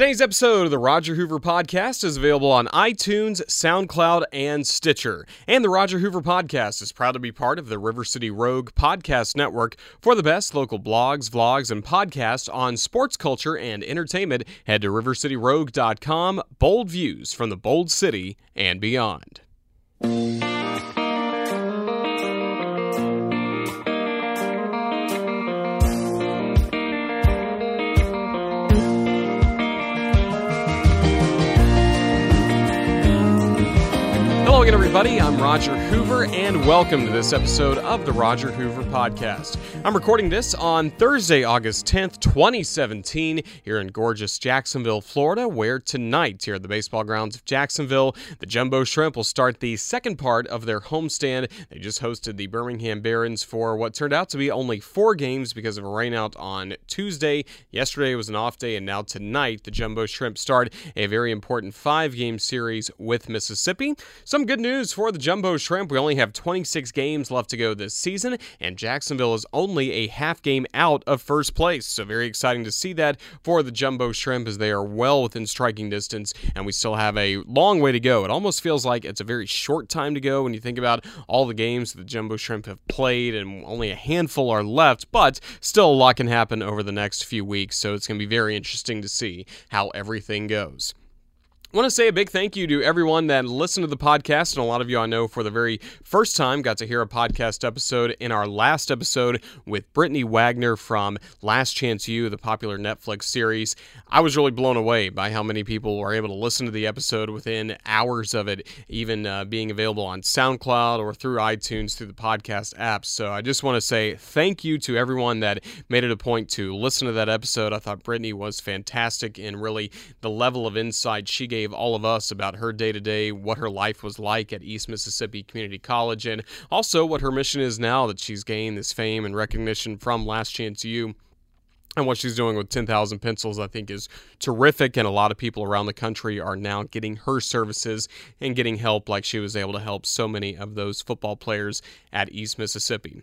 Today's episode of the Roger Hoover Podcast is available on iTunes, SoundCloud, and Stitcher. And the Roger Hoover Podcast is proud to be part of the River City Rogue Podcast Network. For the best local blogs, vlogs, and podcasts on sports culture and entertainment, head to RiverCityRogue.com. Bold views from the bold city and beyond. Hello again, everybody. I'm Roger Hoover, and welcome to this episode of the Roger Hoover Podcast. I'm recording this on Thursday, August 10th, 2017, here in gorgeous Jacksonville, Florida, where tonight, here at the baseball grounds of Jacksonville, the Jumbo Shrimp will start the second part of their homestand. They just hosted the Birmingham Barons for what turned out to be only 4 games because of a rainout on Tuesday. Yesterday was an off day, and now tonight, the Jumbo Shrimp start a very important 5-game series with Mississippi. Some good news for the Jumbo Shrimp. We only have 26 games left to go this season, and Jacksonville is only a half game out of first place. So very exciting to see that for the Jumbo Shrimp as they are well within striking distance, and we still have a long way to go. It almost feels like it's a very short time to go when you think about all the games the Jumbo Shrimp have played, and only a handful are left, but still a lot can happen over the next few weeks, so it's going to be very interesting to see how everything goes. I want to say a big thank you to everyone that listened to the podcast, and a lot of you I know for the very first time got to hear a podcast episode in our last episode with Brittany Wagner from Last Chance U, the popular Netflix series. I was really blown away by how many people were able to listen to the episode within hours of it, even being available on SoundCloud or through iTunes through the podcast app. So I just want to say thank you to everyone that made it a point to listen to that episode. I thought Brittany was fantastic, and really the level of insight she gave all of us about her day-to-day, what her life was like at East Mississippi Community College, and also what her mission is now that she's gained this fame and recognition from Last Chance U. And what she's doing with 10,000 Pencils, I think, is terrific, and a lot of people around the country are now getting her services and getting help like she was able to help so many of those football players at East Mississippi.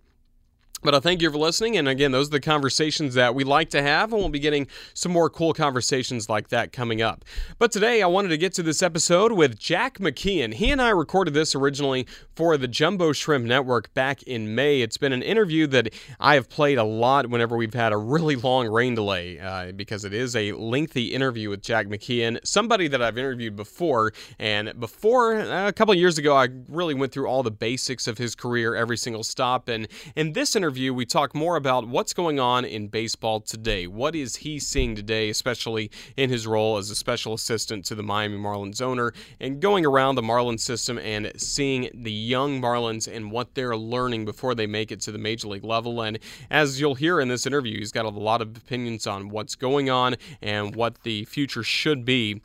But I thank you for listening, and again, those are the conversations that we like to have, and we'll be getting some more cool conversations like that coming up. But today, I wanted to get to this episode with Jack McKeon. He and I recorded this originally for the Jumbo Shrimp Network back in May. It's been an interview that I have played a lot whenever we've had a really long rain delay, because it is a lengthy interview with Jack McKeon, somebody that I've interviewed before, and a couple of years ago, I really went through all the basics of his career, every single stop, and in this interview, we talk more about what's going on in baseball today. What is he seeing today, especially in his role as a special assistant to the Miami Marlins owner, and going around the Marlins system and seeing the young Marlins and what they're learning before they make it to the major league level. And as you'll hear in this interview, he's got a lot of opinions on what's going on and what the future should be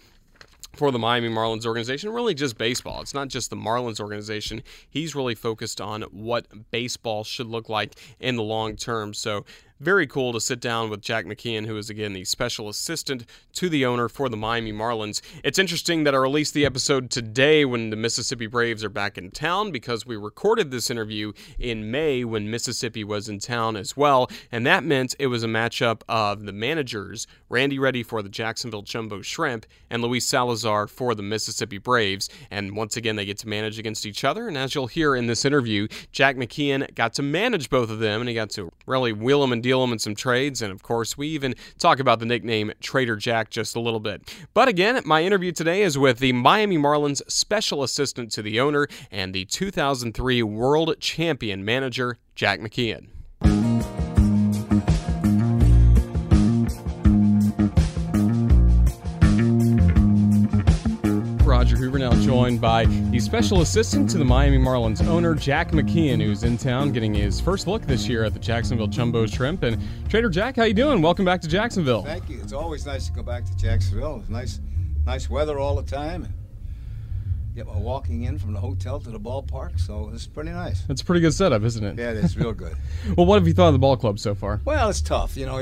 for the Miami Marlins organization, really just baseball. It's not just the Marlins organization. He's really focused on what baseball should look like in the long term. So very cool to sit down with Jack McKeon, who is, again, the special assistant to the owner for the Miami Marlins. It's interesting that I released the episode today when the Mississippi Braves are back in town, because we recorded this interview in May when Mississippi was in town as well, and that meant it was a matchup of the managers, Randy Reddy for the Jacksonville Jumbo Shrimp and Luis Salazar for the Mississippi Braves, and once again, they get to manage against each other, and as you'll hear in this interview, Jack McKeon got to manage both of them, and he got to really wheel them and deal them in some trades, and of course we even talk about the nickname Trader Jack just a little bit. But again, my interview today is with the Miami Marlins special assistant to the owner and the 2003 world champion manager, Jack McKeon. Roger Hoover, now joined by the special assistant to the Miami Marlins owner, Jack McKeon, who's in town getting his first look this year at the Jacksonville Jumbo Shrimp. And Trader Jack, how you doing? Welcome back to Jacksonville. Thank you. It's always nice to go back to Jacksonville. It's nice weather all the time. Yeah, we're walking in from the hotel to the ballpark, so it's pretty nice. It's a pretty good setup, isn't it? Yeah, it is real good. Well, what have you thought of the ball club so far? Well, it's tough. You know,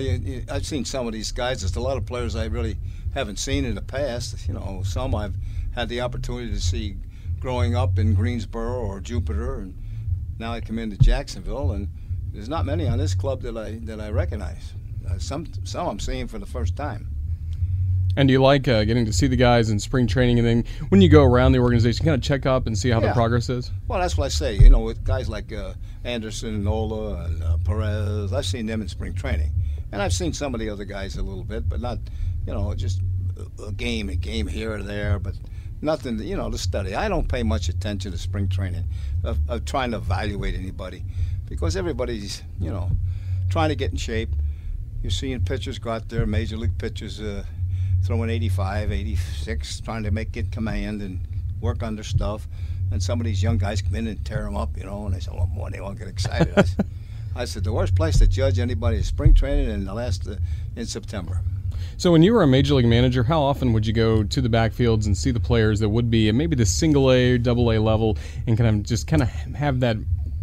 I've seen some of these guys. There's a lot of players I really haven't seen in the past. You know, some I've had the opportunity to see growing up in Greensboro or Jupiter, and now I come into Jacksonville, and there's not many on this club that I recognize. Some I'm seeing for the first time. And do you like getting to see the guys in spring training, and then when you go around the organization, kind of check up and see how the progress is? Well, that's what I say. You know, with guys like Anderson, Nola, and Perez, I've seen them in spring training. And I've seen some of the other guys a little bit, but not, you know, just a game here or there, but nothing, you know, to study. I don't pay much attention to spring training, of trying to evaluate anybody, because everybody's, you know, trying to get in shape. You're seeing pitchers go out there, major league pitchers, throwing 85, 86, trying to make it command and work on their stuff. And some of these young guys come in and tear them up, you know, and they say, well, boy, they won't get excited. I said, the worst place to judge anybody is spring training and the last in September. So when you were a major league manager, how often would you go to the backfields and see the players that would be at maybe the single A, double A level, and kind of just kind of have that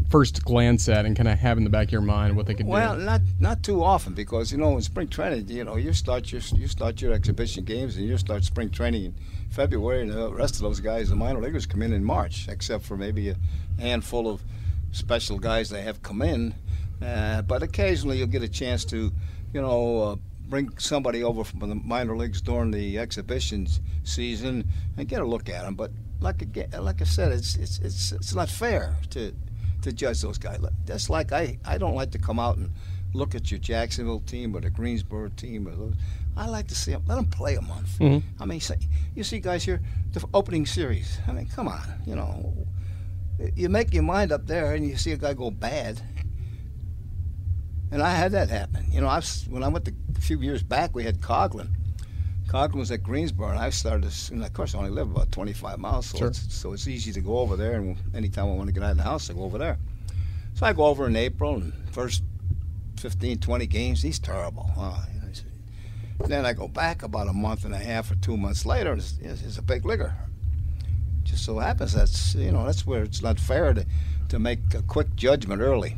first glance at and kind of have in the back of your mind what they could do? Well, not too often, because, you know, in spring training, you know, you start your exhibition games and you start spring training in February, and the rest of those guys, the minor leaguers, come in March, except for maybe a handful of special guys they have come in. But occasionally you'll get a chance to, you know, bring somebody over from the minor leagues during the exhibition season and get a look at them. But like I said, it's not fair to judge those guys. That's like, I don't like to come out and look at your Jacksonville team or the Greensboro team. Or those. I like to see them. Let them play a month. Mm-hmm. I mean, you see guys here, the opening series. I mean, come on. You know, you make your mind up there and you see a guy go bad. And I had that happen. You know, when I went a few years back, we had Coughlin. Coughlin was at Greensboro, and I started, and of course I only live about 25 miles, so, sure. It's easy to go over there, and anytime I want to get out of the house, I go over there. So I go over in April, and first 15, 20 games, he's terrible. Then I go back about a month and a half or 2 months later, and he's a big leaguer. Just so happens that's where it's not fair to make a quick judgment early.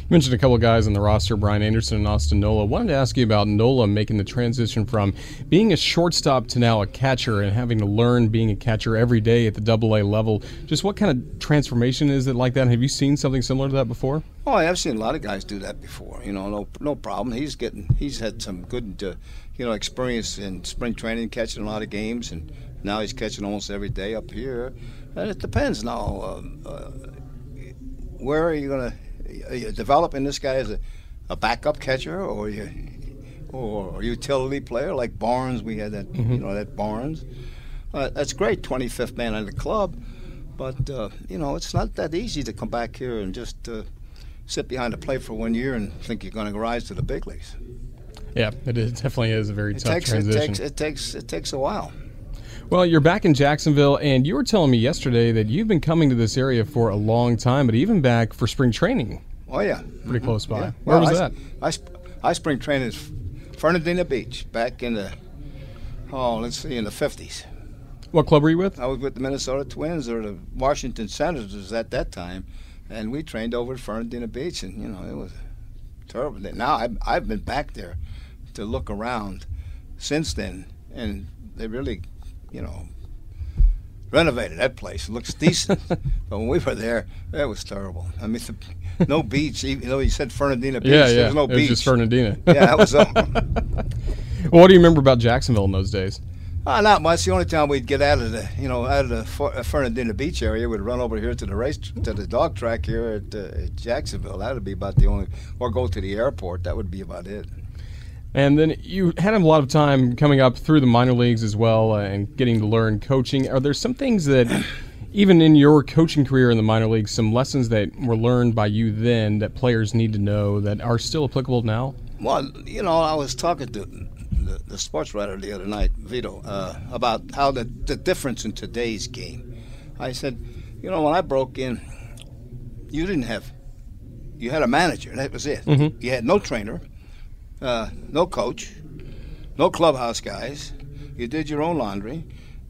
You mentioned a couple of guys on the roster, Brian Anderson and Austin Nola. I wanted to ask you about Nola making the transition from being a shortstop to now a catcher and having to learn being a catcher every day at the double-A level. Just what kind of transformation is it like that? Have you seen something similar to that before? Oh, I've seen a lot of guys do that before. You know, no problem. He's had some good, experience in spring training, catching a lot of games, and now he's catching almost every day up here. And it depends now. Where are you going to? Are you developing this guy as a backup catcher or a utility player like Barnes? We had that, mm-hmm. That Barnes. That's great, 25th man in the club. But, it's not that easy to come back here and just sit behind the plate for 1 year and think you're going to rise to the big leagues. Yeah, it definitely is a very tough transition. It takes a while. Well, you're back in Jacksonville, and you were telling me yesterday that you've been coming to this area for a long time, but even back for spring training. Oh, yeah. Pretty close by. Yeah. Where was that? I spring trained at Fernandina Beach back in the 50s. What club were you with? I was with the Minnesota Twins or the Washington Senators at that time, and we trained over at Fernandina Beach, and, it was terrible. Now I've been back there to look around since then, and they really – renovated that place. It looks decent. But when we were there, that was terrible. I mean, no beach. Even though you said Fernandina Beach, there was no beach. It was just Fernandina. Yeah, that was up. Well, what do you remember about Jacksonville in those days? Not much. The only time we'd get out of the Fernandina Beach area, we'd run over here to the dog track here at Jacksonville. That would be about the only, or go to the airport. That would be about it. And then you had a lot of time coming up through the minor leagues as well and getting to learn coaching. Are there some things that, even in your coaching career in the minor leagues, some lessons that were learned by you then that players need to know that are still applicable now? Well, I was talking to the sports writer the other night, Vito, about how the difference in today's game. I said, when I broke in, you had a manager. That was it. Mm-hmm. You had no trainer. No coach, no clubhouse guys. You did your own laundry.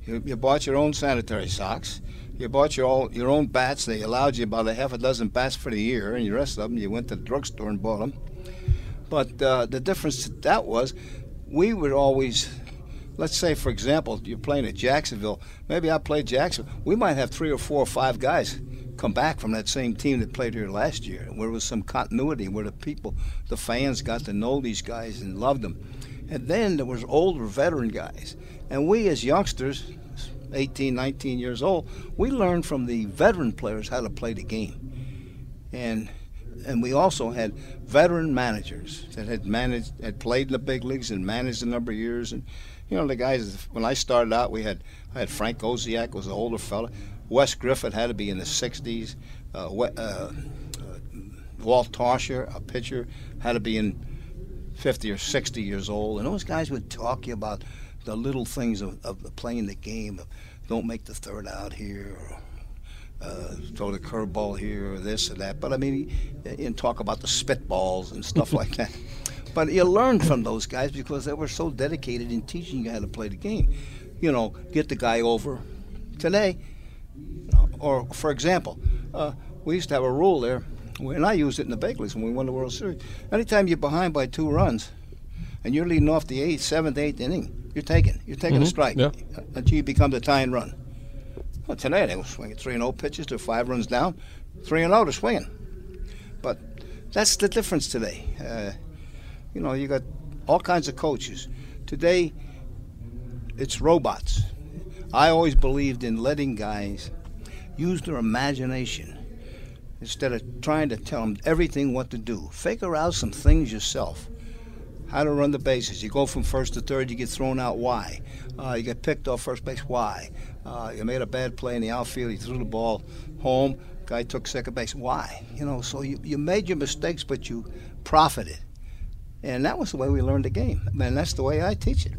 You bought your own sanitary socks. You bought your own bats. They allowed you about a half a dozen bats for the year, and the rest of them you went to the drugstore and bought them. But the difference to that was we would always, let's say, for example, you're playing at Jacksonville. Maybe I played Jacksonville. We might have 3 or 4 or 5 guys come back from that same team that played here last year, where there was some continuity, where the fans got to know these guys and loved them. And then there was older veteran guys. And we as youngsters, 18, 19 years old, we learned from the veteran players how to play the game. And we also had veteran managers that had played in the big leagues and managed a number of years. And, you know, the guys, when I started out, I had Frank Oziak, was an older fella. Wes Griffith had to be in the 60s. Walt Tauscher, a pitcher, had to be in 50 or 60 years old. And those guys would talk to you about the little things of playing the game, of don't make the third out here, or throw the curveball here, or this or that. But, I mean, and talk about the spitballs and stuff like that. But you learned from those guys because they were so dedicated in teaching you how to play the game. You know, get the guy over. Today, or for example, we used to have a rule there, and I used it in the big leagues when we won the World Series. Anytime you're behind by 2 runs, and you're leading off the 7th, 8th inning, you're taking a strike until you become the tying run. Well, today they were swinging 3-0 pitches. They're 5 runs down, 3-0 they're swinging. But that's the difference today. You know, you got all kinds of coaches. Today, it's robots. I always believed in letting guys use their imagination instead of trying to tell them everything what to do. Figure out some things yourself. How to run the bases. You go from first to third, you get thrown out. Why? You get picked off first base. Why? You made a bad play in the outfield. You threw the ball home. Guy took second base. Why? You know, so you made your mistakes, but you profited. And that was the way we learned the game. Man, that's the way I teach it.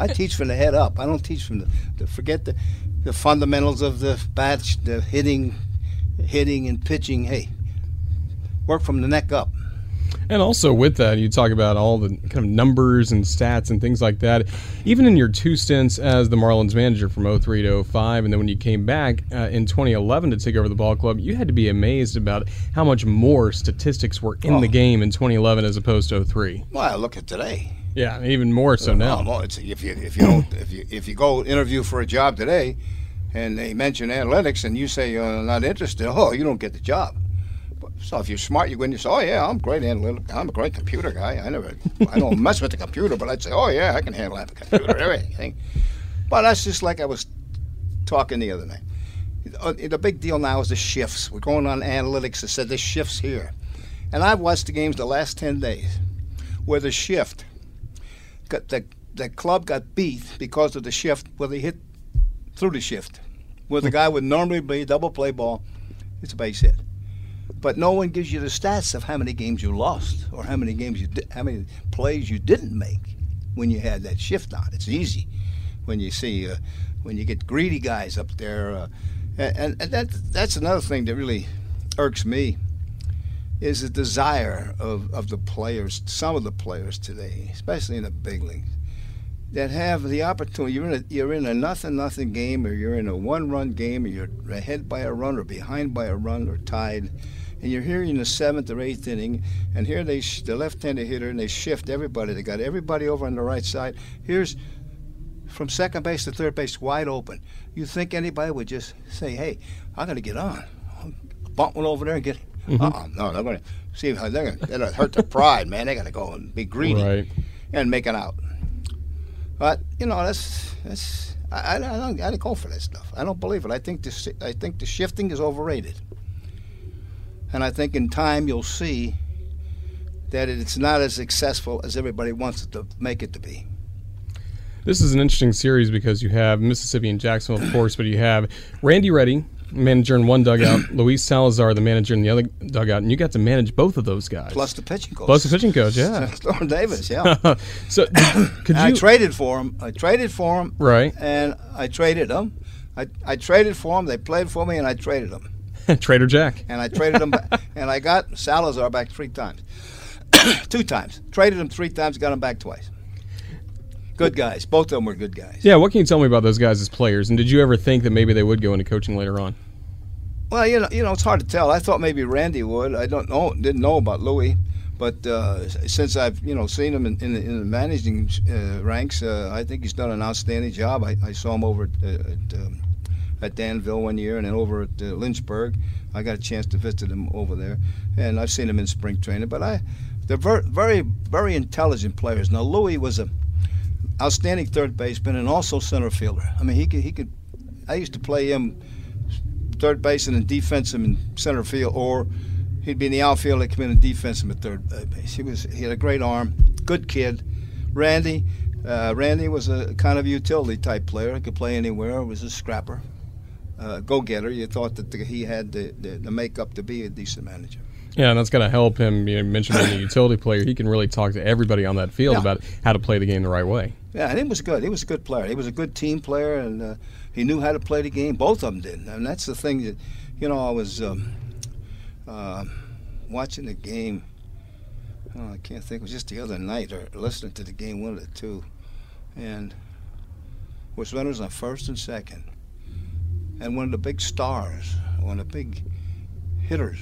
I teach from the head up. I don't teach from the forget the fundamentals of the bat, the hitting and pitching. Hey, work from the neck up. And also with that, you talk about all the kind of numbers and stats and things like that. Even in your 2 stints as the Marlins manager from 03 to 05, and then when you came back in 2011 to take over the ball club, you had to be amazed about how much more statistics were in the game in 2011 as opposed to 03. Well, look at today. Yeah, even more so now. Well, it's, if you go interview for a job today, and they mention analytics, and you say you're not interested, you don't get the job. So if you're smart, you go in and say, I'm great analytic. I'm a great computer guy. I don't mess with the computer, but I'd say, I can handle the computer, everything. But that's just like I was talking the other night. The big deal now is the shifts. We're going on analytics that said the shifts here. And I've watched the games the last 10 days where the shift, the club got beat because of the shift where they hit through the shift, where the guy would normally be a double play ball. It's a base hit. But no one gives you the stats of how many games you lost or how many plays you didn't make when you had that shift on. It's easy when you see when you get greedy guys up there, and that's another thing that really irks me is the desire of the players, some of the players today, especially in the big leagues, that have the opportunity. You're in a nothing game, or you're in a 1-run game, or you're ahead by a run, or behind by a run, or tied. And you're here in the 7th or 8th inning, and here the left-handed hitter, and they shift everybody. They got everybody over on the right side. Here's from second base to third base wide open. You think anybody would just say, "Hey, I'm going to get on, bump one over there and get"? Mm-hmm. No, they're going to see. They're going to hurt their pride, man. They got to go and be greedy and make it out. But you know, that's I don't go for that stuff. I don't believe it. I think the shifting is overrated. And I think in time you'll see that it's not as successful as everybody wants it to make it to be. This is an interesting series because you have Mississippi and Jacksonville, of course, but you have Randy Reddy, manager in one dugout, Luis Salazar, the manager in the other dugout, and you got to manage both of those guys. Plus the pitching coach. Storm Davis, yeah. So, I traded for him. Right. And I traded him. I traded for him. They played for me, and I traded him. Trader Jack. And I traded him back. And I got Salazar back 3 times. 2 times. Traded him 3 times, got him back twice. Good guys. Both of them were good guys. Yeah, what can you tell me about those guys as players? And did you ever think that maybe they would go into coaching later on? Well, you know, it's hard to tell. I thought maybe Randy would. I didn't know about Louie, but since I've seen him in the managing ranks, I think he's done an outstanding job. I saw him over at Danville one year, and then over at Lynchburg. I got a chance to visit him over there, and I've seen him in spring training. But they're very, very, very intelligent players. Now Louie was a outstanding third baseman and also center fielder. I mean, he could. I used to play him third baseman and defense him in center field, or he'd be in the outfield and come in and defense him at third base. He had a great arm, good kid. Randy was a kind of utility type player. He could play anywhere. Was a scrapper, go-getter. You thought that he had the makeup to be a decent manager. Yeah, and that's going to help him. You mentioned being a utility player. He can really talk to everybody on that field about how to play the game the right way. Yeah, and he was good. He was a good player. He was a good team player, and he knew how to play the game. Both of them did. And that's the thing that, you know, I was watching the game. Oh, I can't think. It was just the other night, or listening to the game, one of the two. And was runners on first and second. And one of the big stars, one of the big hitters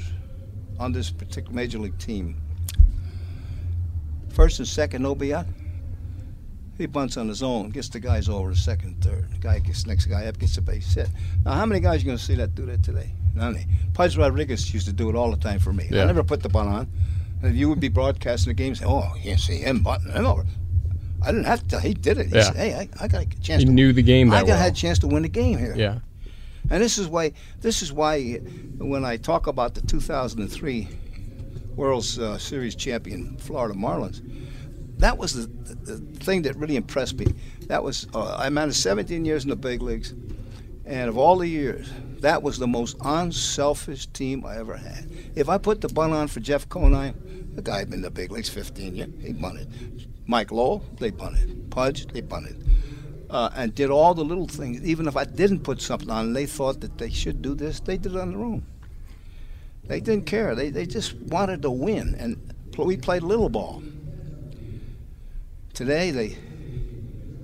on this particular major league team, first and second OBI, he bunts on his own, gets the guys over to second, third. The guy gets the next guy up, gets the base hit. Now, how many guys are you going to see that do that today? None. Pudge Rodriguez used to do it all the time for me. Yeah. I never put the bunt on. And you would be broadcasting the game and say, "Oh, you can't see him bunting him over." I didn't have to. He did it. He said, "Hey, I got a chance." He knew the game that well. I had a chance to win the game here. Yeah. And this is why when I talk about the 2003 World Series champion Florida Marlins, that was the thing that really impressed me. That was I managed 17 years in the big leagues, and of all the years, that was the most unselfish team I ever had. If I put the bunt on for Jeff Conine, the guy had been in the big leagues 15 years, he bunted. Mike Lowell, they bunted. Pudge, they bunted. And did all the little things. Even if I didn't put something on and they thought that they should do this, they did it on their own. They didn't care. They just wanted to win. And we played little ball. Today,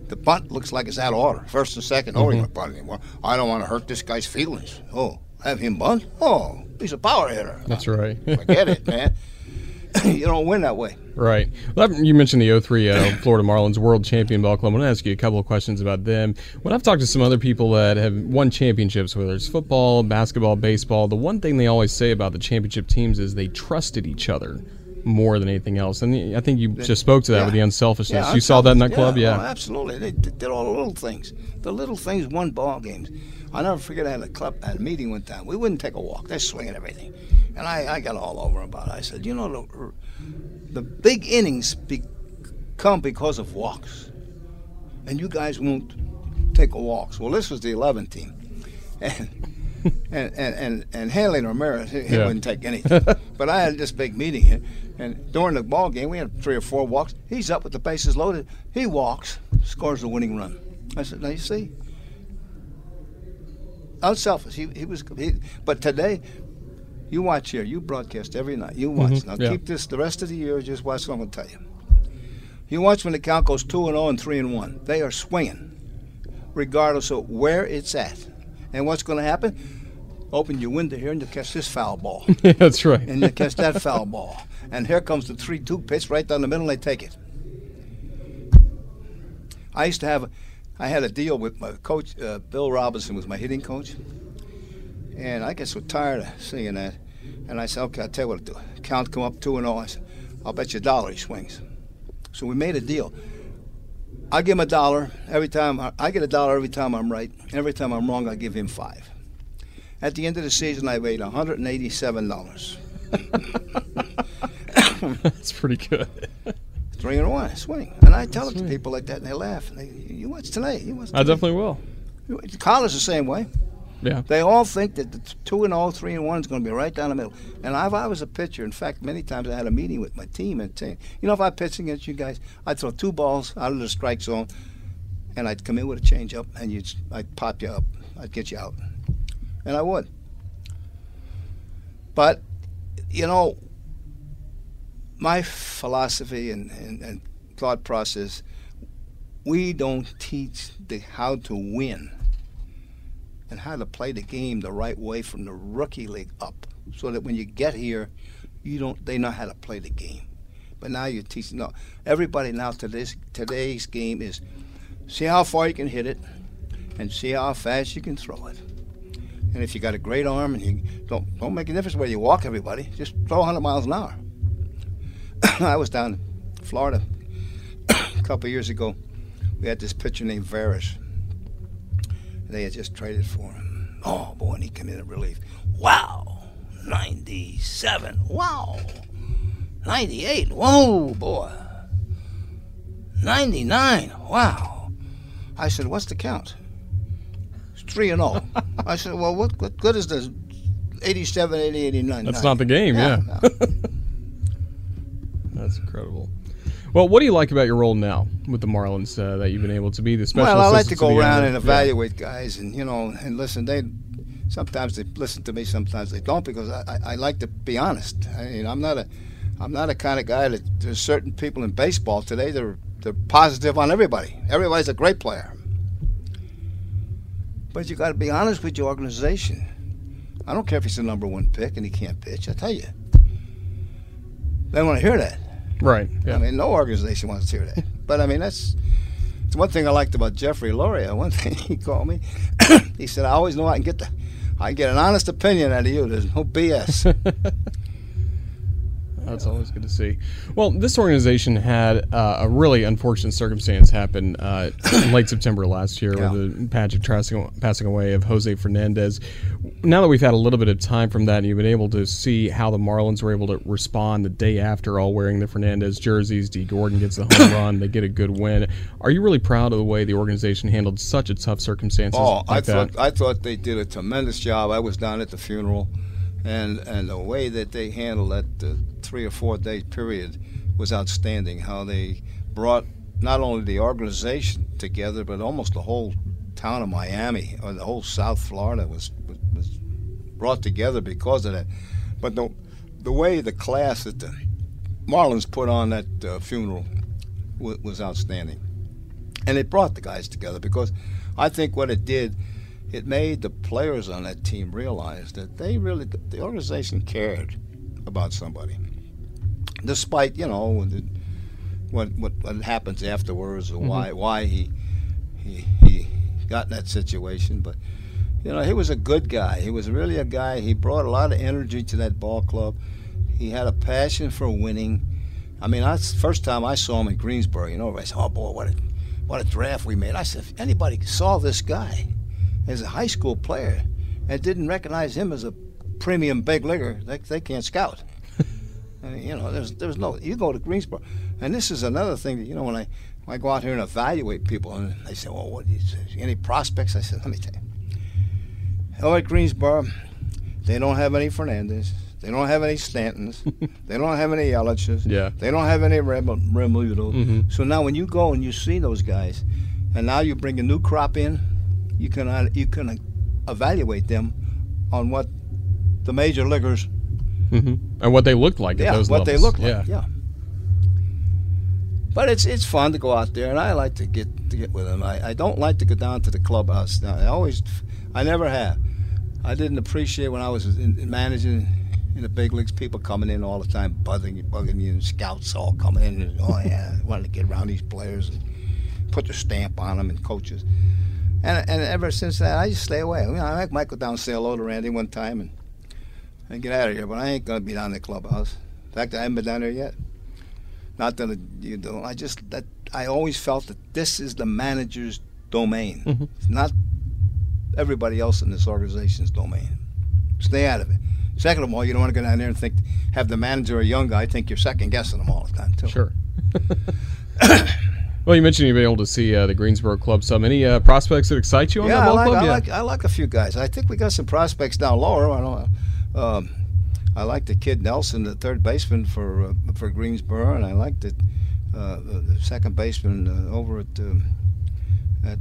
the bunt looks like it's out of order. First and second, oh, he won't bunt anymore. I don't want to hurt this guy's feelings. Oh, have him bunt? Oh, he's a power hitter. That's right. Forget it, man. You don't win that way. Right. Well, you mentioned the 03 Florida Marlins world champion ball club. I want to ask you a couple of questions about them. When I've talked to some other people that have won championships, whether it's football, basketball, baseball, the one thing they always say about the championship teams is they trusted each other more than anything else. And I think you just spoke to that with the unselfishness. You saw that in that club? Yeah, oh, absolutely. They did all the little things. The little things won ball games. I'll never forget I had a meeting one time. We wouldn't take a walk. They're swinging everything. And I got all over about it. I said, you know, the big innings come because of walks. And you guys won't take a walk. Well, this was the 11 team. And Hanley Ramirez, he wouldn't take anything. But I had this big meeting here. And during the ball game, we had 3 or 4 walks. He's up with the bases loaded. He walks, scores the winning run. I said, now you see? Unselfish. But today, you watch here. You broadcast every night. You watch. Now keep this the rest of the year. Just watch what I'm going to tell you. You watch when the count goes 2-0 and 3-1. They are swinging, regardless of where it's at. And what's going to happen? Open your window here and you'll catch this foul ball. Yeah, that's right. And you'll catch that foul ball. And here comes the 3-2 pitch right down the middle and they take it. I used to have... I had a deal with my coach, Bill Robinson was my hitting coach. And I get so tired of seeing that. And I said, okay, I'll tell you what to do. Count come up 2-0. I said, I'll bet you a dollar he swings. So we made a deal. I give him a dollar every time. I get a dollar every time I'm right. Every time I'm wrong, I give him 5. At the end of the season, I made $187. That's pretty good. 3-1, swing. And I tell it to people like that, and they laugh. And you watch today. I definitely will. College the same way. Yeah. They all think that the 2-0, 3-1 is going to be right down the middle. And if I was a pitcher, in fact, many times I had a meeting with my team and saying, you know, if I pitch against you guys, I'd throw 2 balls out of the strike zone, and I'd come in with a changeup, and I'd pop you up. I'd get you out. And I would. But, you know, my philosophy and thought process, we don't teach how to win and how to play the game the right way from the rookie league up, so that when you get here, they know how to play the game. But now you're teaching. No, everybody now today's game is see how far you can hit it and see how fast you can throw it. And if you got a great arm and you don't make a difference where you walk everybody, just throw 100 miles an hour. I was down in Florida a couple of years ago we had this pitcher named Veras. They had just traded for him. Oh, boy, and he came in at relief. Wow, 97. Wow, 98. Whoa, boy. 99. Wow. I said, what's the count? It's 3-0. I said, well, what good is this 87, 88, 89? That's not the game, yeah. That's incredible. Well, what do you like about your role now with the Marlins that you've been able to be the special assistant? Well, I like to go around and evaluate guys, and you know, and listen. They sometimes they listen to me, sometimes they don't, because I like to be honest. I mean, I'm not a kind of guy that there's certain people in baseball today they're positive on everybody. Everybody's a great player, but you got to be honest with your organization. I don't care if he's the #1 pick and he can't pitch. I tell you, they want to hear that. Right. Yeah. I mean, no organization wants to hear that. But I mean, it's one thing I liked about Jeffrey Loria. One thing he called me, he said, "I always know I can get an honest opinion out of you. There's no BS." That's always good to see. Well, this organization had a really unfortunate circumstance happen late September last year with the tragic passing away of Jose Fernandez. Now that we've had a little bit of time from that and you've been able to see how the Marlins were able to respond the day after, all wearing the Fernandez jerseys, D. Gordon gets the home run, they get a good win. Are you really proud of the way the organization handled such a tough circumstance? Oh, I thought they did a tremendous job. I was down at the funeral. And the way that they handled that 3 or 4 day period was outstanding. How they brought not only the organization together, but almost the whole town of Miami or the whole South Florida was brought together because of that. But the way the class that the Marlins put on that funeral was outstanding, and it brought the guys together, because I think what it did. It made the players on that team realize that the organization cared about somebody, despite what happens afterwards or why he got in that situation. But he was a good guy. He was really a guy. He brought a lot of energy to that ball club. He had a passion for winning. I mean, that's the first time I saw him in Greensboro. I said, "Oh boy, what a draft we made!" I said, "If anybody saw this guy as a high school player and didn't recognize him as a premium big leaguer, they can't scout." I mean, there's no, you go to Greensboro, and this is another thing that, when I go out here and evaluate people, and they say, "Well, what do you say, any prospects?" I said, "Let me tell you, at Greensboro, they don't have any Fernandez, they don't have any Stantons, they don't have any Yelichs, they don't have any Remudo. So now when you go and you see those guys, and now you bring a new crop in, you can evaluate them on what the major leaguers and what they looked like at those levels. Yeah. But it's fun to go out there, and I like to get with them. I don't like to go down to the clubhouse. I never have. I didn't appreciate when I was managing in the big leagues, people coming in all the time, bugging you, and scouts all coming in. And, I wanted to get around these players and put the stamp on them, and coaches. And ever since that, I just stay away. I might go down and say hello to Randy one time and get out of here, but I ain't going to be down in the clubhouse. In fact, I haven't been down there yet. Not that you don't. I always felt that this is the manager's domain. It's not everybody else in this organization's domain. Stay out of it. Second of all, you don't want to go down there and have the manager or a young guy think you're second-guessing them all the time, too. Sure. Well, you mentioned you've been able to see the Greensboro Club some. Any prospects that excite you on that ball club? I like a few guys. I think we got some prospects down lower. I like the kid Nelson, the third baseman for Greensboro, and I like the second baseman over at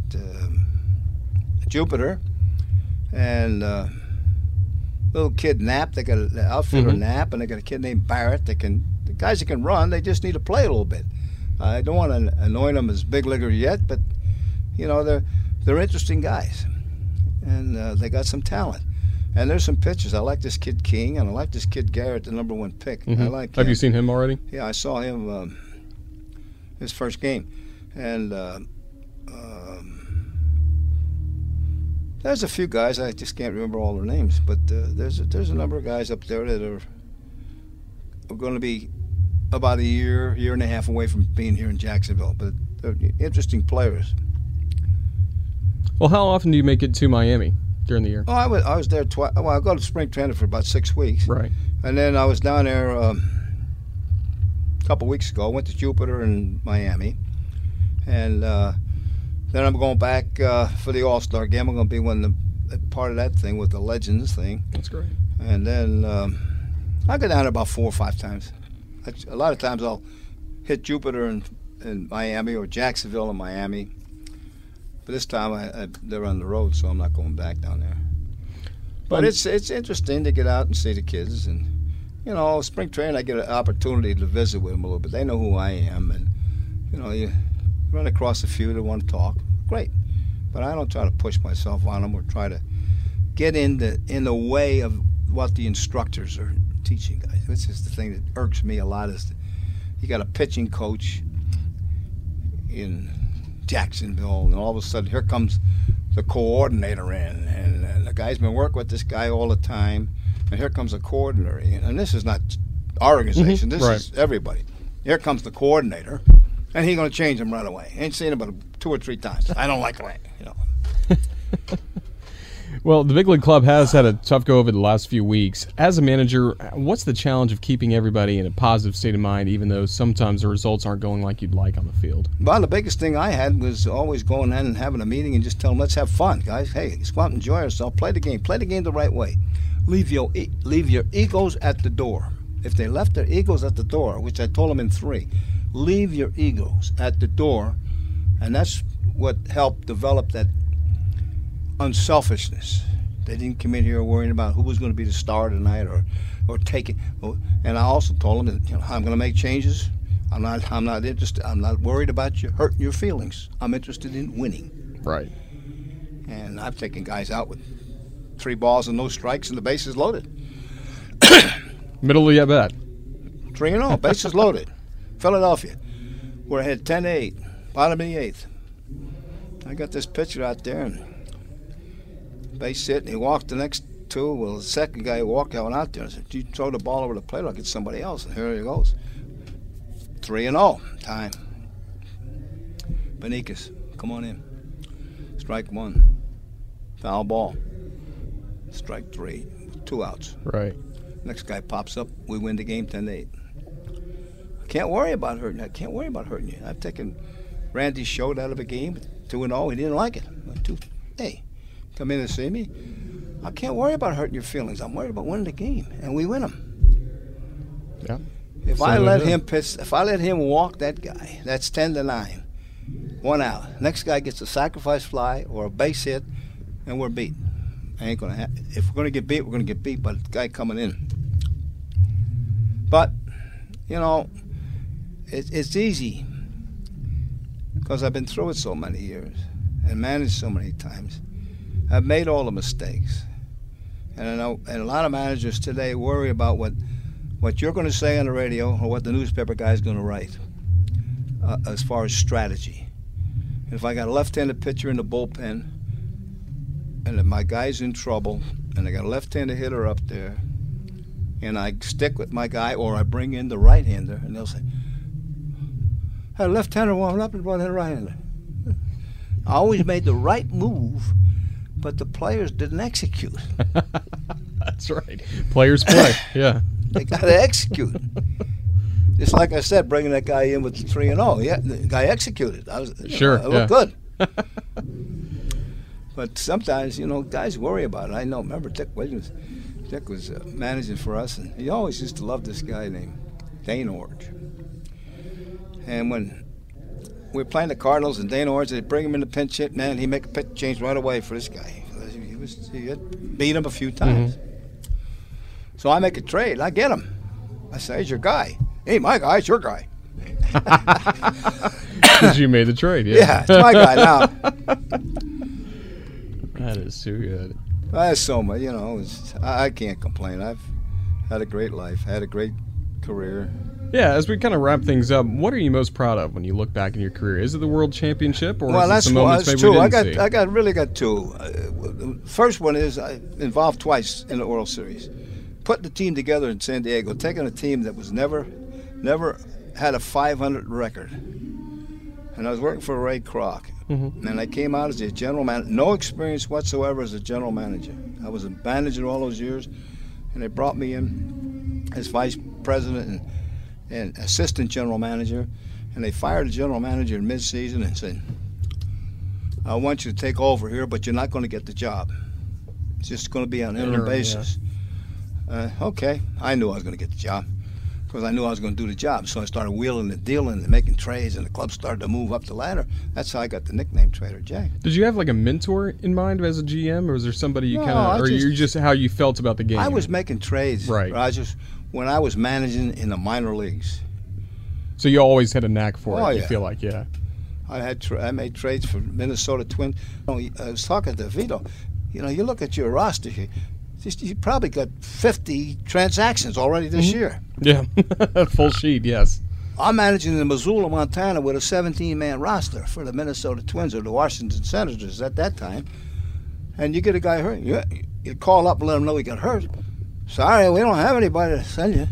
Jupiter, and little kid Knapp. They got an outfielder Knapp, and they got a kid named Barrett. The guys that can run. They just need to play a little bit. I don't want to anoint them as big leaguer yet, but they're interesting guys, and they got some talent. And there's some pitchers. I like this kid King, and I like this kid Garrett, the #1 pick. I like. Have you seen him already? Yeah, I saw him his first game, and there's a few guys. I just can't remember all their names, but there's a number of guys up there that are going to be about a year and a half away from being here in Jacksonville, but interesting players. Well, how often do you make it to Miami during the year? Oh, I was there twice. Well, I go to spring training for about 6 weeks. Right. And then I was down there a couple weeks ago. I went to Jupiter and Miami. And then I'm going back for the All-Star game. I'm going to be part of that thing with the Legends thing. That's great. And then I go down there about 4 or 5 times. A lot of times I'll hit Jupiter and Miami or Jacksonville and Miami. But this time they're on the road, so I'm not going back down there. But it's interesting to get out and see the kids, and you know, spring training I get an opportunity to visit with them a little bit. They know who I am, and you know, you run across a few that want to talk. Great, but I don't try to push myself on them or try to get in the way of what the instructors are teaching. This is the thing that irks me a lot is that you got a pitching coach in Jacksonville, and all of a sudden here comes the coordinator in, and the guy's been working with this guy all the time, and here comes the coordinator in. And this is not our organization, this is everybody. Here comes the coordinator, and he's going to change him right away. Ain't seen him but 2 or 3 times. I don't like it, you know. Well, the Big League Club has had a tough go over the last few weeks. As a manager, what's the challenge of keeping everybody in a positive state of mind, even though sometimes the results aren't going like you'd like on the field? Well, the biggest thing I had was always going in and having a meeting and just telling them, let's have fun, guys. Hey, just go out and enjoy yourself. Play the game the right way. Leave your egos at the door. If they left their egos at the door, which I told them in 3, leave your egos at the door, and that's what helped develop that unselfishness. They didn't come in here worrying about who was going to be the star tonight or take it. And I also told them that, you know, I'm going to make changes. I'm not interested. I'm not worried about you hurting your feelings. I'm interested in winning. Right. And I've taken guys out with 3 balls and no strikes and the bases loaded. Middle of the at-bat. 3-0, bases loaded. Philadelphia, we're ahead 10-8, bottom of the 8th. I got this pitcher out there and base hit, and he walked the next 2. Well, the second guy walked out there and said, you throw the ball over the plate, I'll get somebody else. And here he goes. 3-0 time. Benitez, come on in. Strike 1. Foul ball. Strike 3. 2 outs. Right. Next guy pops up. We win the game 10-8. I can't worry about hurting you. I've taken Randy's show out of a game. 2-0. He didn't like it. 2. Hey. Come in and see me. I can't worry about hurting your feelings. I'm worried about winning the game, and we win them. Yeah. If I let him walk that guy, that's 10-9, 1 out. Next guy gets a sacrifice fly or a base hit, and we're beat. Ain't gonna happen. If we're gonna get beat, we're gonna get beat by the guy coming in. But you know, it's easy because I've been through it so many years and managed so many times. I've made all the mistakes, and I know, and a lot of managers today worry about what you're going to say on the radio or what the newspaper guy's going to write as far as strategy. And if I got a left-handed pitcher in the bullpen, and if my guy's in trouble, and I got a left-handed hitter up there, and I stick with my guy, or I bring in the right-hander, and they'll say, "Hey, left-hander warmed up and brought in right-hander." I always made the right move. But the players didn't execute. That's right. Players play, yeah. They got to execute. Just like I said, bringing that guy in with the 3-0. Yeah, the guy executed. I looked good. But sometimes, you know, guys worry about it. I know. Remember Dick Williams? Dick was managing for us, and he always used to love this guy named Dane Orge. And when we're playing the Cardinals and Dane Orge, they bring him in the pinch hit, man, he make a pitch change right away for this guy. He had beat him a few times. Mm-hmm. So I make a trade, I get him. I say, it's your guy. Hey, my guy, it's your guy. Because you made the trade, yeah. Yeah, it's my guy now. That is too good. That's so much, you know, I can't complain. I've had a great life, had a great career. Yeah, as we kind of wrap things up, what are you most proud of when you look back in your career? Is it the World Championship, or is it some moments maybe we didn't see? I really got 2. The first one is I involved twice in the World Series. Putting the team together in San Diego, taking a team that was never had a .500 record, and I was working for Ray Kroc. Mm-hmm. And I came out as a general manager, no experience whatsoever as a general manager. I was a manager all those years, and they brought me in as vice president and assistant general manager, and they fired the general manager in mid-season and said, I want you to take over here, but you're not going to get the job. It's just going to be on an interim basis. Yeah. Okay, I knew I was going to get the job because I knew I was going to do the job. So I started wheeling and dealing and making trades, and the club started to move up the ladder. That's how I got the nickname Trader Jack. Did you have like a mentor in mind as a GM, or was there somebody you just how you felt about the game? I was making trades, right, Rogers, when I was managing in the minor leagues. So you always had a knack for it, yeah. You feel like, yeah. I made trades for Minnesota Twins. You know, I was talking to Vito. You know, you look at your roster here. You probably got 50 transactions already this year. Yeah, full sheet, yes. I'm managing in Missoula, Montana with a 17-man roster for the Minnesota Twins or the Washington Senators at that time. And you get a guy hurt. You call up and let him know he got hurt. Sorry, we don't have anybody to send you.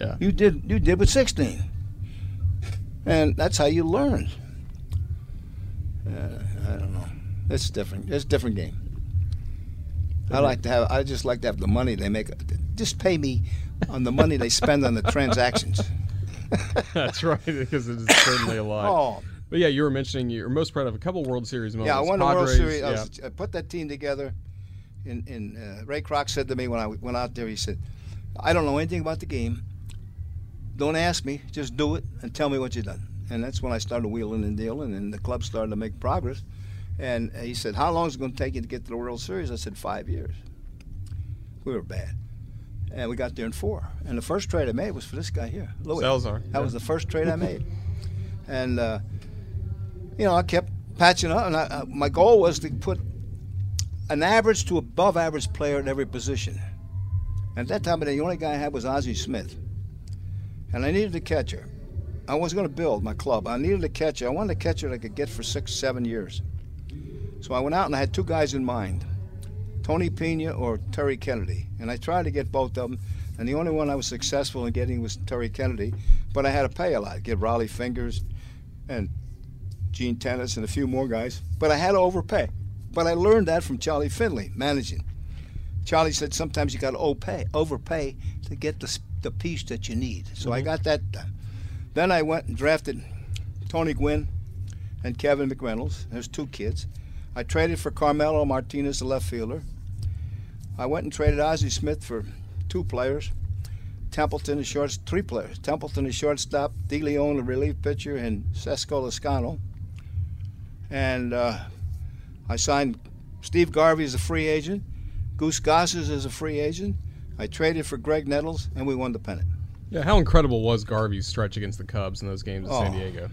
Yeah. You did with 16. And that's how you learn. I don't know. It's different. It's a different game. I just like to have the money they make. Just pay me on the money they spend on the transactions. That's right, because it is certainly a lot. Oh. But yeah, you were mentioning you were most proud of a couple World Series moments. Yeah, I won the World Series. Yeah. I put that team together. And Ray Kroc said to me when I went out there, he said, I don't know anything about the game. Don't ask me. Just do it and tell me what you've done. And that's when I started wheeling and dealing, and the club started to make progress. And he said, how long is it going to take you to get to the World Series? I said, 5 years. We were bad. And we got there in 4. And the first trade I made was for this guy here, Luis Salazar. That was the first trade I made. And, you know, I kept patching up. And my goal was to put an average to above average player at every position. And at that time, the only guy I had was Ozzie Smith. And I needed a catcher. I was going to build my club. I needed a catcher. I wanted a catcher that I could get for 6, 7 years. So I went out and I had 2 guys in mind, Tony Pena or Terry Kennedy. And I tried to get both of them. And the only one I was successful in getting was Terry Kennedy. But I had to pay a lot, get Raleigh Fingers and Gene Tennis and a few more guys. But I had to overpay. But I learned that from Charlie Finley, managing. Charlie said sometimes you got to overpay to get the piece that you need. So I got that done. Then I went and drafted Tony Gwynn and Kevin McReynolds. There's 2 kids. I traded for Carmelo Martinez, the left fielder. I went and traded Ozzie Smith for 2 players. Templeton, the shortstop, 3 players. Templeton, the shortstop, De Leon, the relief pitcher, and Cesco Lascano. And I signed Steve Garvey as a free agent. Goose Gossage as a free agent. I traded for Greg Nettles, and we won the pennant. Yeah, how incredible was Garvey's stretch against the Cubs in those games in San Diego?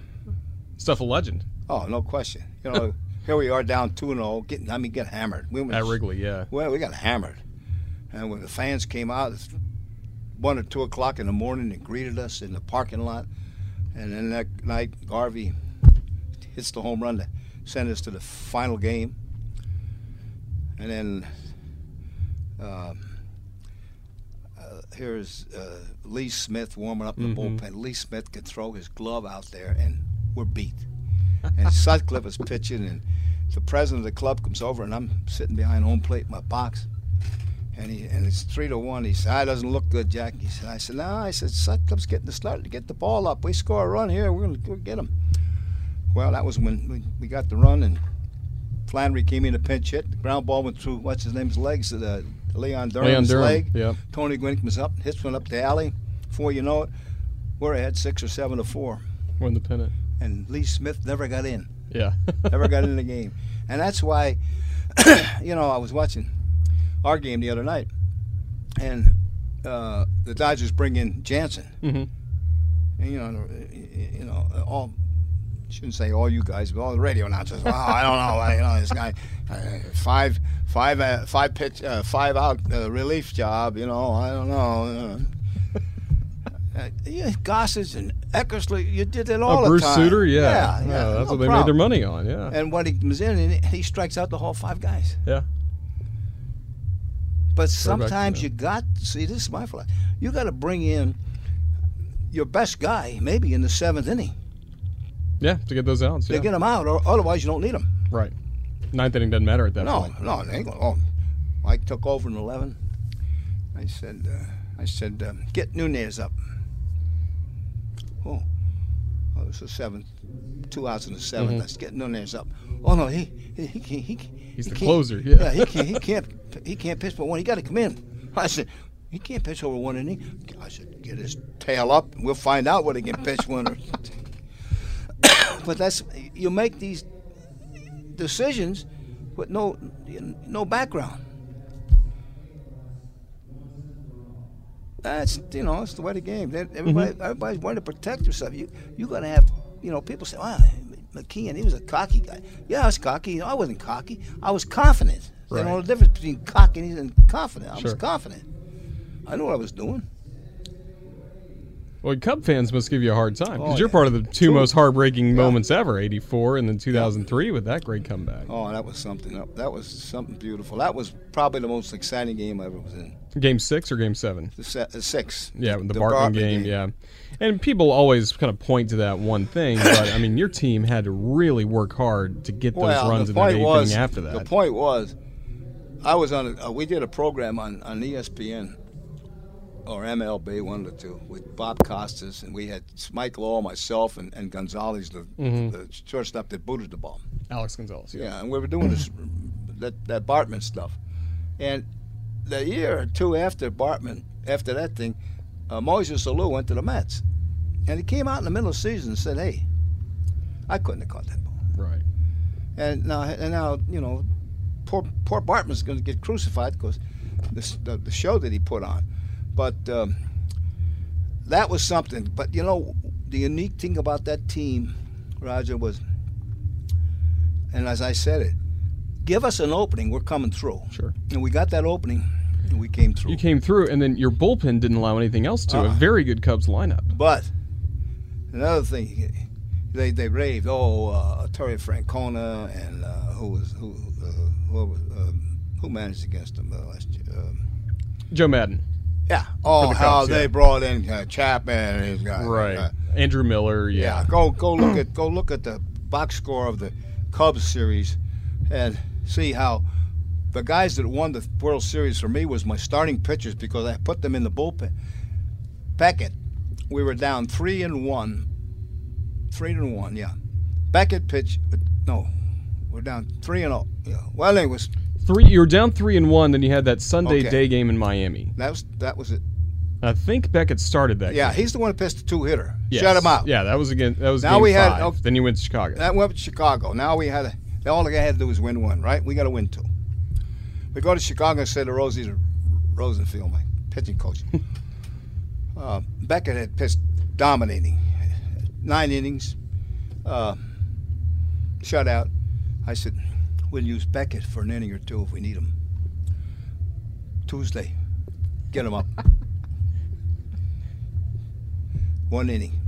Stuff a legend. Oh, no question. You know, here we are down 2-0, get hammered. At Wrigley, yeah. Well, we got hammered. And when the fans came out, it's 1 or 2 o'clock in the morning and greeted us in the parking lot. And then that night, Garvey hits the home run to send us to the final game. And then... here's Lee Smith warming up the bullpen. Lee Smith could throw his glove out there, and we're beat. And Sutcliffe is pitching, and the president of the club comes over, and I'm sitting behind home plate in my box. And it's 3-1. He said, it doesn't look good, Jack. He said, I said, Sutcliffe's getting the start to get the ball up. We score a run here, we're going to get him. Well, that was when we got the run, and Flannery came in to pinch hit. The ground ball went through, what's his name's legs, Leon Durham's leg. Yep. Tony Gwynn comes up, hits one up the alley. Before you know it, we're ahead 6 or 7 to 4. Won the pennant. And Lee Smith never got in. Yeah. Never got in the game. And that's why, you know, I was watching our game the other night, and the Dodgers bring in Jansen. Mm-hmm. And, you know, all... shouldn't say all you guys, but all the radio announcers. Wow, I don't know. You know this guy, five out relief job. You know, I don't know. Gossage and Eckersley, you did it all the time. Bruce Sutter, yeah. Yeah, that's what they made their money on. Yeah. And when he comes in, he strikes out the whole 5 guys. Yeah. But sometimes you got this is my fly. You got to bring in your best guy, maybe in the 7th inning. Yeah, to get those outs. Yeah. To get them out, or otherwise you don't need them. Right. Ninth inning doesn't matter at that point. No, no. Mike took over in 11. I said, get Nunez up. Oh, it was the seventh. 2 outs in the seventh. Mm-hmm. Let's get Nunez up. Oh no, he's the closer. Yeah, he can't pitch but one. He got to come in. I said, he can't pitch over one inning. I said, get his tail up, and we'll find out whether he can pitch one. Or... But you make these decisions with no background. That's it's the way the game. Everybody's wanting to protect yourself. You got to have people say, "Wow, McKeon, he was a cocky guy." Yeah, I was cocky. I wasn't cocky. I was confident. Right. You know the difference between cocky and confident. I was confident. I knew what I was doing. Well, Cub fans must give you a hard time because you're part of the two most heartbreaking moments ever, '84 and then 2003 with that great comeback. Oh, that was something. That was something beautiful. That was probably the most exciting game I ever was in. Game 6 or game 7? 6. Yeah, the Barton game, yeah. And people always kind of point to that one thing, but, I mean, your team had to really work hard to get those runs in the game after that. The point was, we did a program on ESPN. Or MLB, one or two, with Bob Costas, and we had Mike Lowell, myself, and Gonzalez, the shortstop that booted the ball. Alex Gonzalez. Yeah, and we were doing this that Bartman stuff. And the year or two after Bartman, after that thing, Moises Alou went to the Mets. And he came out in the middle of the season and said, hey, I couldn't have caught that ball. Right. And now poor Bartman's going to get crucified because the show that he put on. But that was something. But, the unique thing about that team, Roger, was, and as I said it, give us an opening, we're coming through. Sure. And we got that opening, and we came through. You came through, and then your bullpen didn't allow anything else to. A very good Cubs lineup. But another thing, they raved, Terry Francona and who managed against them last year? Joe Madden. Yeah. Oh, the Cubs, how they brought in Chapman and his guy. Right. Andrew Miller. Yeah. Go look at the box score of the Cubs series, and see how the guys that won the World Series for me was my starting pitchers because I put them in the bullpen. Beckett, we were down 3-1. 3-1. Yeah. Beckett pitched. No, we're down 3-0. Yeah. Well, it was. You were down 3-1, then you had that Sunday day game in Miami. That was it. I think Beckett started that game. Yeah, he's the one that pitched the two-hitter. Yes. Shut him out. Yeah, that was now game we 5. Had, then you went to Chicago. That went to Chicago. Now we had all the guy had to do was win one, right? We got to win two. We go to Chicago and say to Rosenfield, my pitching coach, Beckett had pitched dominating. 9 innings, shutout. I said, we'll use Beckett for an inning or two if we need him. Tuesday, get him up. 1 inning.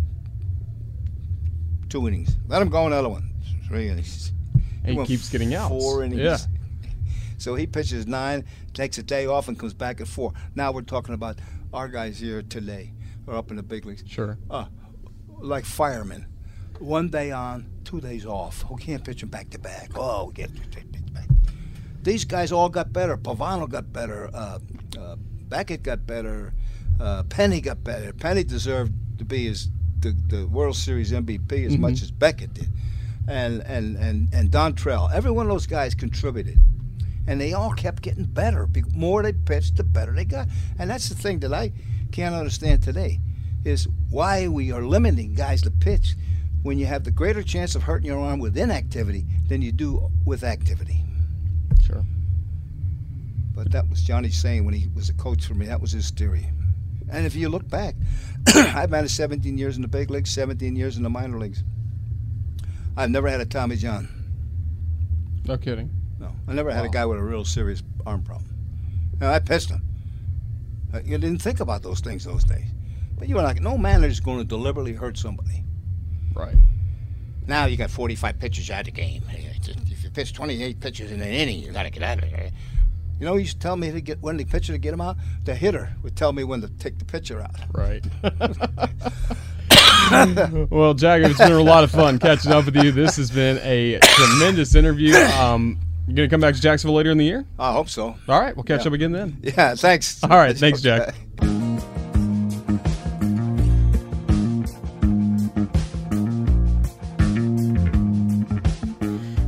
2 innings. Let him go another one. 3 innings. He keeps getting out. 4 innings. Yeah. So he pitches 9, takes a day off, and comes back at 4. Now we're talking about our guys here today or up in the big leagues. Sure. Like firemen. 1 day on, 2 days off. We can't pitch them back to back. We can't pitch back. These guys all got better. Pavano got better. Beckett got better. Penny got better. Penny deserved to be the World Series MVP as much as Beckett did. And Dontrell. Every one of those guys contributed. And they all kept getting better. The more they pitched, the better they got. And that's the thing that I can't understand today is why we are limiting guys to pitch when you have the greater chance of hurting your arm with inactivity than you do with activity. Sure. But that was Johnny saying when he was a coach for me. That was his theory. And if you look back, I've managed 17 years in the big leagues, 17 years in the minor leagues. I've never had a Tommy John. No kidding. No. I never had a guy with a real serious arm problem. Now, I pitched him. You didn't think about those things those days. But you were like, no manager is going to deliberately hurt somebody. Right. Now you got 45 pitches out of the game. If you pitch 28 pitches in an inning, you got to get out of it. He used to tell me when the pitcher to get him out. The hitter would tell me when to take the pitcher out. Right. Well, Jack, it's been a lot of fun catching up with you. This has been a tremendous interview. You going to come back to Jacksonville later in the year? I hope so. All right. We'll catch up again then. Yeah, thanks. All right. Thanks, Jack.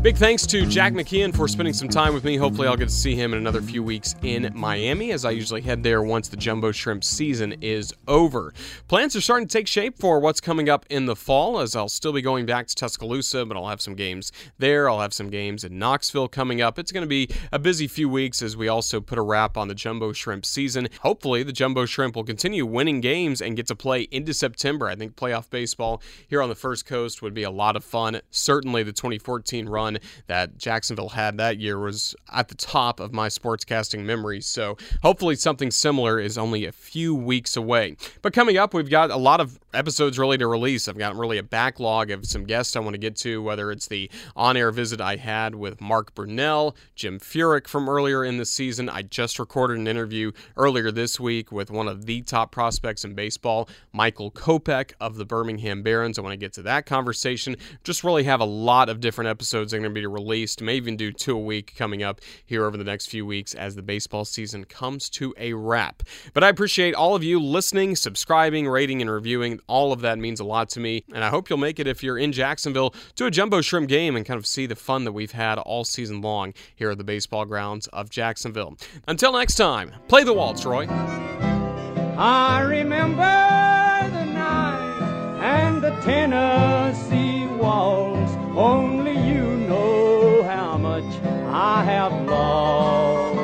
Big thanks to Jack McKeon for spending some time with me. Hopefully I'll get to see him in another few weeks in Miami, as I usually head there once the Jumbo Shrimp season is over. Plans are starting to take shape for what's coming up in the fall, as I'll still be going back to Tuscaloosa, but I'll have some games there. I'll have some games in Knoxville coming up. It's going to be a busy few weeks as we also put a wrap on the Jumbo Shrimp season. Hopefully the Jumbo Shrimp will continue winning games and get to play into September. I think playoff baseball here on the First Coast would be a lot of fun. Certainly the 2014 run that Jacksonville had that year was at the top of my sportscasting memories, so hopefully something similar is only a few weeks away. But coming up, we've got a lot of episodes really to release. I've got really a backlog of some guests I want to get to, whether it's the on-air visit I had with Mark Brunell, Jim Furyk from earlier in the season. I just recorded an interview earlier this week with one of the top prospects in baseball, Michael Kopech of the Birmingham Barons. I want to get to that conversation. Just really have a lot of different episodes going to be released. May even do two a week coming up here over the next few weeks as the baseball season comes to a wrap. But I appreciate all of you listening, subscribing, rating, and reviewing. All of that means a lot to me, and I hope you'll make it if you're in Jacksonville to a Jumbo Shrimp game and kind of see the fun that we've had all season long here at the baseball grounds of Jacksonville. Until next time, play the waltz, Roy. I remember the night and the Tennessee waltz. Only you know how much I have lost.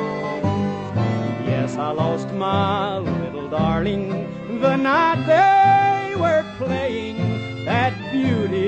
Yes, I lost my little darling the night they were playing that beauty.